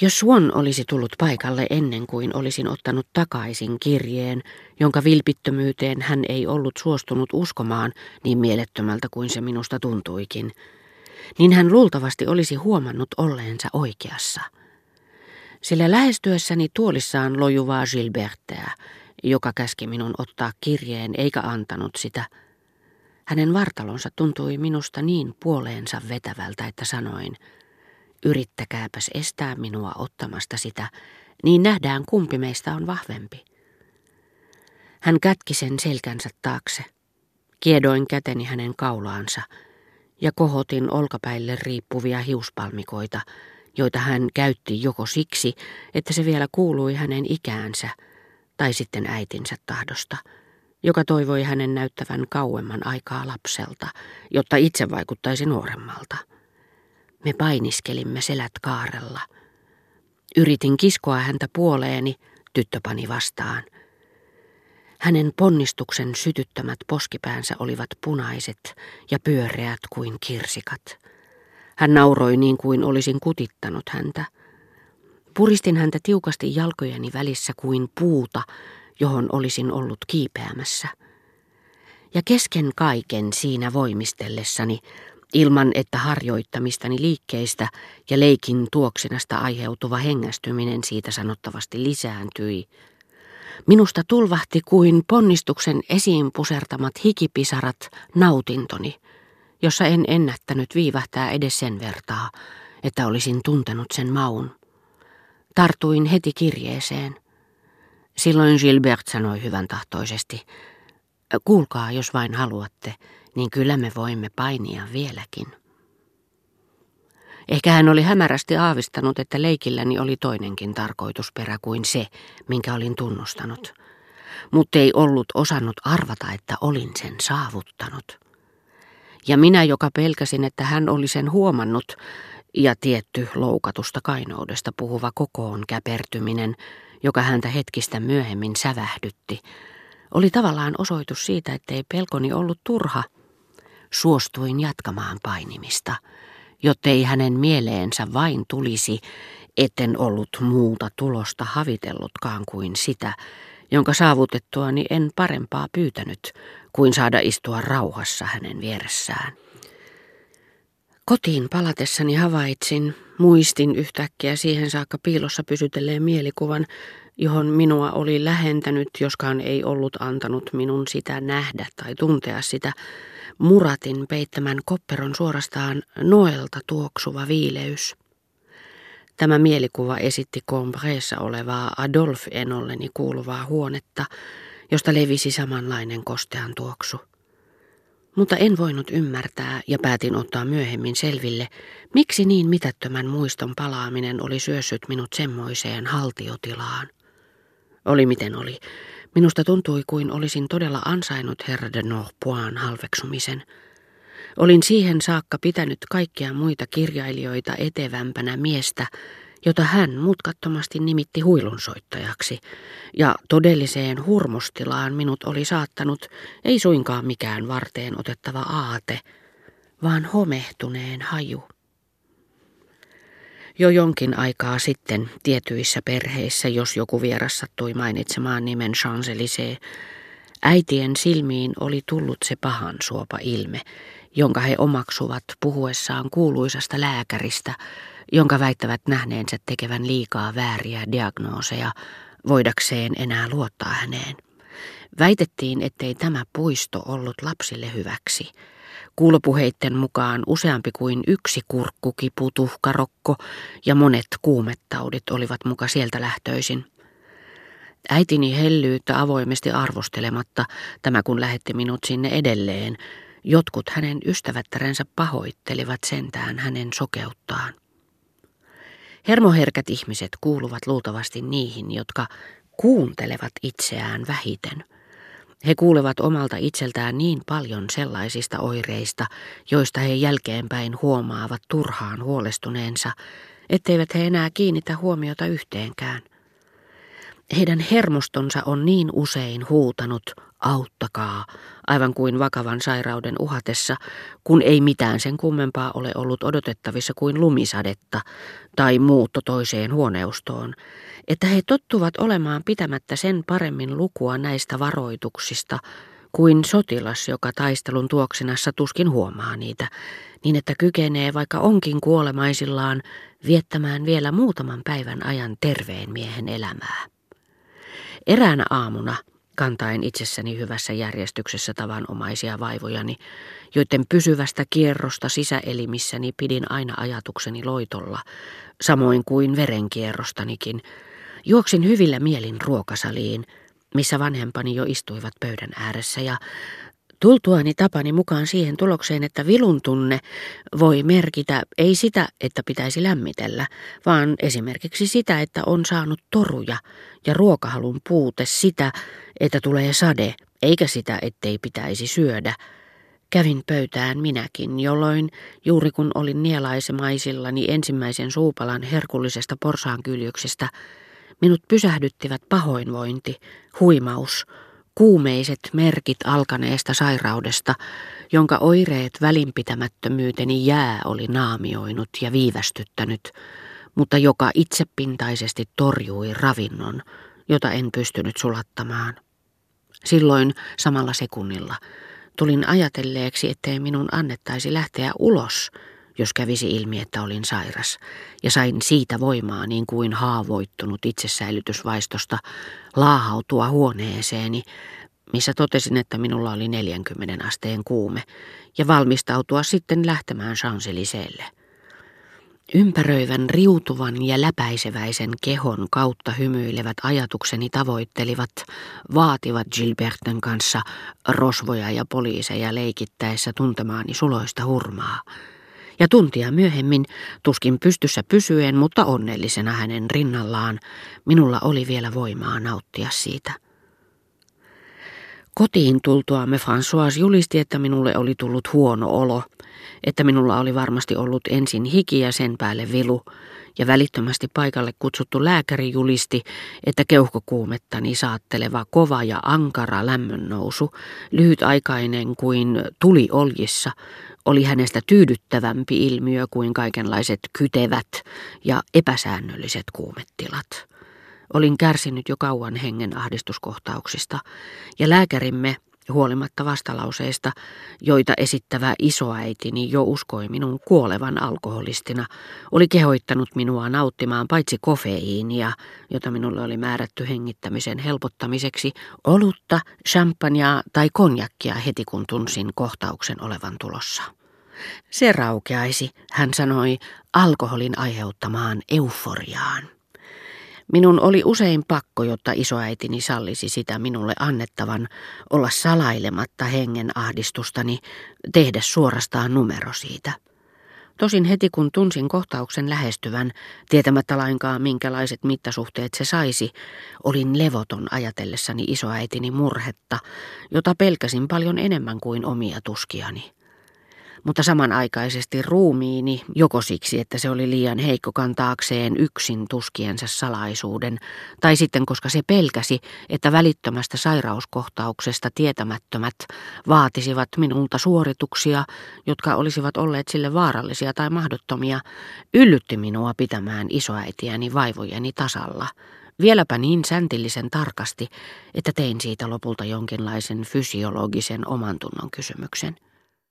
Jos Swann olisi tullut paikalle ennen kuin olisin ottanut takaisin kirjeen, jonka vilpittömyyteen hän ei ollut suostunut uskomaan niin mielettömältä kuin se minusta tuntuikin, niin hän luultavasti olisi huomannut olleensa oikeassa. Sillä lähestyessäni tuolissaan lojuvaa Gilbertteä, joka käski minun ottaa kirjeen eikä antanut sitä, hänen vartalonsa tuntui minusta niin puoleensa vetävältä, että sanoin, yrittäkääpäs estää minua ottamasta sitä, niin nähdään kumpi meistä on vahvempi. Hän kätki sen selkänsä taakse. Kiedoin käteni hänen kaulaansa ja kohotin olkapäille riippuvia hiuspalmikoita, joita hän käytti joko siksi, että se vielä kuului hänen ikäänsä, tai sitten äitinsä tahdosta, joka toivoi hänen näyttävän kauemman aikaa lapselta, jotta itse vaikuttaisi nuoremmalta. Me painiskelimme selät kaarella. Yritin kiskoa häntä puoleeni, tyttö pani vastaan. Hänen ponnistuksen sytyttämät poskipäänsä olivat punaiset ja pyöreät kuin kirsikat. Hän nauroi niin kuin olisin kutittanut häntä. Puristin häntä tiukasti jalkojeni välissä kuin puuta, johon olisin ollut kiipeämässä. Ja kesken kaiken siinä voimistellessani, ilman että harjoittamistani liikkeistä ja leikin tuoksinasta aiheutuva hengästyminen siitä sanottavasti lisääntyi, minusta tulvahti kuin ponnistuksen esiin pusertamat hikipisarat nautintoni, jossa en ennättänyt viivähtää edes sen vertaa, että olisin tuntenut sen maun. Tartuin heti kirjeeseen. Silloin Gilbert sanoi hyvän tahtoisesti, kuulkaa, jos vain haluatte, niin kyllä me voimme painia vieläkin. Ehkä hän oli hämärästi aavistanut, että leikilläni oli toinenkin tarkoitusperä kuin se, minkä olin tunnustanut, mutta ei ollut osannut arvata, että olin sen saavuttanut. Ja minä, joka pelkäsin, että hän oli sen huomannut, ja tietty loukatusta kainoudesta puhuva kokoon käpertyminen, joka häntä hetkistä myöhemmin sävähdytti, oli tavallaan osoitus siitä, ettei pelkoni ollut turha. Suostuin jatkamaan painimista, jottei hänen mieleensä vain tulisi, etten ollut muuta tulosta havitellutkaan kuin sitä, jonka saavutettuani en parempaa pyytänyt kuin saada istua rauhassa hänen vieressään. Kotiin palatessani havaitsin, muistin yhtäkkiä siihen saakka piilossa pysytelleen mielikuvan, johon minua oli lähentänyt, joskaan ei ollut antanut minun sitä nähdä tai tuntea sitä, muratin peittämän kopperon suorastaan noelta tuoksuva viileys. Tämä mielikuva esitti Combrayssa olevaa Adolf-enolleni kuuluvaa huonetta, josta levisi samanlainen kostean tuoksu. Mutta en voinut ymmärtää ja päätin ottaa myöhemmin selville, miksi niin mitättömän muiston palaaminen oli syössyt minut semmoiseen haltiotilaan. Oli miten oli. Minusta tuntui kuin olisin todella ansainnut herra de Nohpuan halveksumisen. Olin siihen saakka pitänyt kaikkia muita kirjailijoita etevämpänä miestä, jota hän mutkattomasti nimitti huilunsoittajaksi, ja todelliseen hurmostilaan minut oli saattanut ei suinkaan mikään varteen otettava aate, vaan homehtuneen haju. Jo jonkin aikaa sitten tietyissä perheissä, jos joku vieras sattui mainitsemaan nimen Champs-Élysées, äitien silmiin oli tullut se pahan suopa ilme, jonka he omaksuvat puhuessaan kuuluisasta lääkäristä, jonka väittävät nähneensä tekevän liikaa vääriä diagnooseja, voidakseen enää luottaa häneen. Väitettiin, ettei tämä puisto ollut lapsille hyväksi. Kuulopuheitten mukaan useampi kuin yksi kurkkukipu, tuhkarokko ja monet kuumetaudit olivat muka sieltä lähtöisin. Äitini hellyyttä avoimesti arvostelematta, tämä kun lähetti minut sinne edelleen, jotkut hänen ystävättärensä pahoittelivat sentään hänen sokeuttaan. Hermoherkät ihmiset kuuluvat luultavasti niihin, jotka kuuntelevat itseään vähiten. He kuulevat omalta itseltään niin paljon sellaisista oireista, joista he jälkeenpäin huomaavat turhaan huolestuneensa, etteivät he enää kiinnitä huomiota yhteenkään. Heidän hermostonsa on niin usein huutanut auttakaa, aivan kuin vakavan sairauden uhatessa, kun ei mitään sen kummempaa ole ollut odotettavissa kuin lumisadetta tai muutto toiseen huoneustoon, että he tottuvat olemaan pitämättä sen paremmin lukua näistä varoituksista kuin sotilas, joka taistelun tuoksinassa tuskin huomaa niitä, niin että kykenee vaikka onkin kuolemaisillaan viettämään vielä muutaman päivän ajan terveen miehen elämää. Eräänä aamuna, kantain itsessäni hyvässä järjestyksessä tavanomaisia vaivojani, joiden pysyvästä kierrosta sisäelimissäni pidin aina ajatukseni loitolla, samoin kuin verenkierrostanikin, juoksin hyvillä mielin ruokasaliin, missä vanhempani jo istuivat pöydän ääressä, ja tultuani tapani mukaan siihen tulokseen, että vilun tunne voi merkitä ei sitä, että pitäisi lämmitellä, vaan esimerkiksi sitä, että on saanut toruja, ja ruokahalun puute sitä, että tulee sade, eikä sitä, ettei pitäisi syödä. Kävin pöytään minäkin, jolloin juuri kun olin nielaisemaisillani ensimmäisen suupalan herkullisesta porsaankyljyksestä, minut pysähdyttivät pahoinvointi, huimaus, kuumeiset merkit alkaneesta sairaudesta, jonka oireet välinpitämättömyyteni jää oli naamioinut ja viivästyttänyt, mutta joka itsepintaisesti torjui ravinnon, jota en pystynyt sulattamaan. Silloin samalla sekunnilla tulin ajatelleeksi, ettei minun annettaisi lähteä ulos, jos kävisi ilmi, että olin sairas, ja sain siitä voimaa niin kuin haavoittunut itsesäilytysvaistosta laahautua huoneeseeni, missä totesin, että minulla oli 40 asteen kuume, ja valmistautua sitten lähtemään Champs-Élysées'lle. Ympäröivän riutuvan ja läpäiseväisen kehon kautta hymyilevät ajatukseni tavoittelivat, vaativat Gilberten kanssa rosvoja ja poliiseja leikittäessä tuntemaani suloista hurmaa. Ja tuntia myöhemmin, tuskin pystyssä pysyen, mutta onnellisena hänen rinnallaan, minulla oli vielä voimaa nauttia siitä. Kotiin tultuamme François julisti, että minulle oli tullut huono olo, että minulla oli varmasti ollut ensin hiki ja sen päälle vilu, ja välittömästi paikalle kutsuttu lääkäri julisti, että keuhkokuumettani saatteleva kova ja ankara lämmönnousu, lyhytaikainen kuin tuli oljissa, oli hänestä tyydyttävämpi ilmiö kuin kaikenlaiset kytevät ja epäsäännölliset kuumettilat. Olin kärsinyt jo kauan hengen ahdistuskohtauksista, ja lääkärimme, huolimatta vastalauseista, joita esittävä isoäitini jo uskoi minun kuolevan alkoholistina, oli kehoittanut minua nauttimaan paitsi kofeiinia, jota minulle oli määrätty hengittämisen helpottamiseksi, olutta, champanjaa tai konjakkia heti kun tunsin kohtauksen olevan tulossa. Se raukeaisi, hän sanoi, alkoholin aiheuttamaan euforiaan. Minun oli usein pakko, jotta isoäitini sallisi sitä minulle annettavan, olla salailematta hengen ahdistustani, tehdä suorastaan numero siitä. Tosin heti kun tunsin kohtauksen lähestyvän, tietämättä lainkaan minkälaiset mittasuhteet se saisi, olin levoton ajatellessani isoäitini murhetta, jota pelkäsin paljon enemmän kuin omia tuskiani. Mutta samanaikaisesti ruumiini, joko siksi, että se oli liian heikko kantaakseen yksin tuskiensa salaisuuden, tai sitten koska se pelkäsi, että välittömästä sairauskohtauksesta tietämättömät vaatisivat minulta suorituksia, jotka olisivat olleet sille vaarallisia tai mahdottomia, yllytti minua pitämään isoäitiäni vaivojeni tasalla. Vieläpä niin säntillisen tarkasti, että tein siitä lopulta jonkinlaisen fysiologisen omantunnon kysymyksen.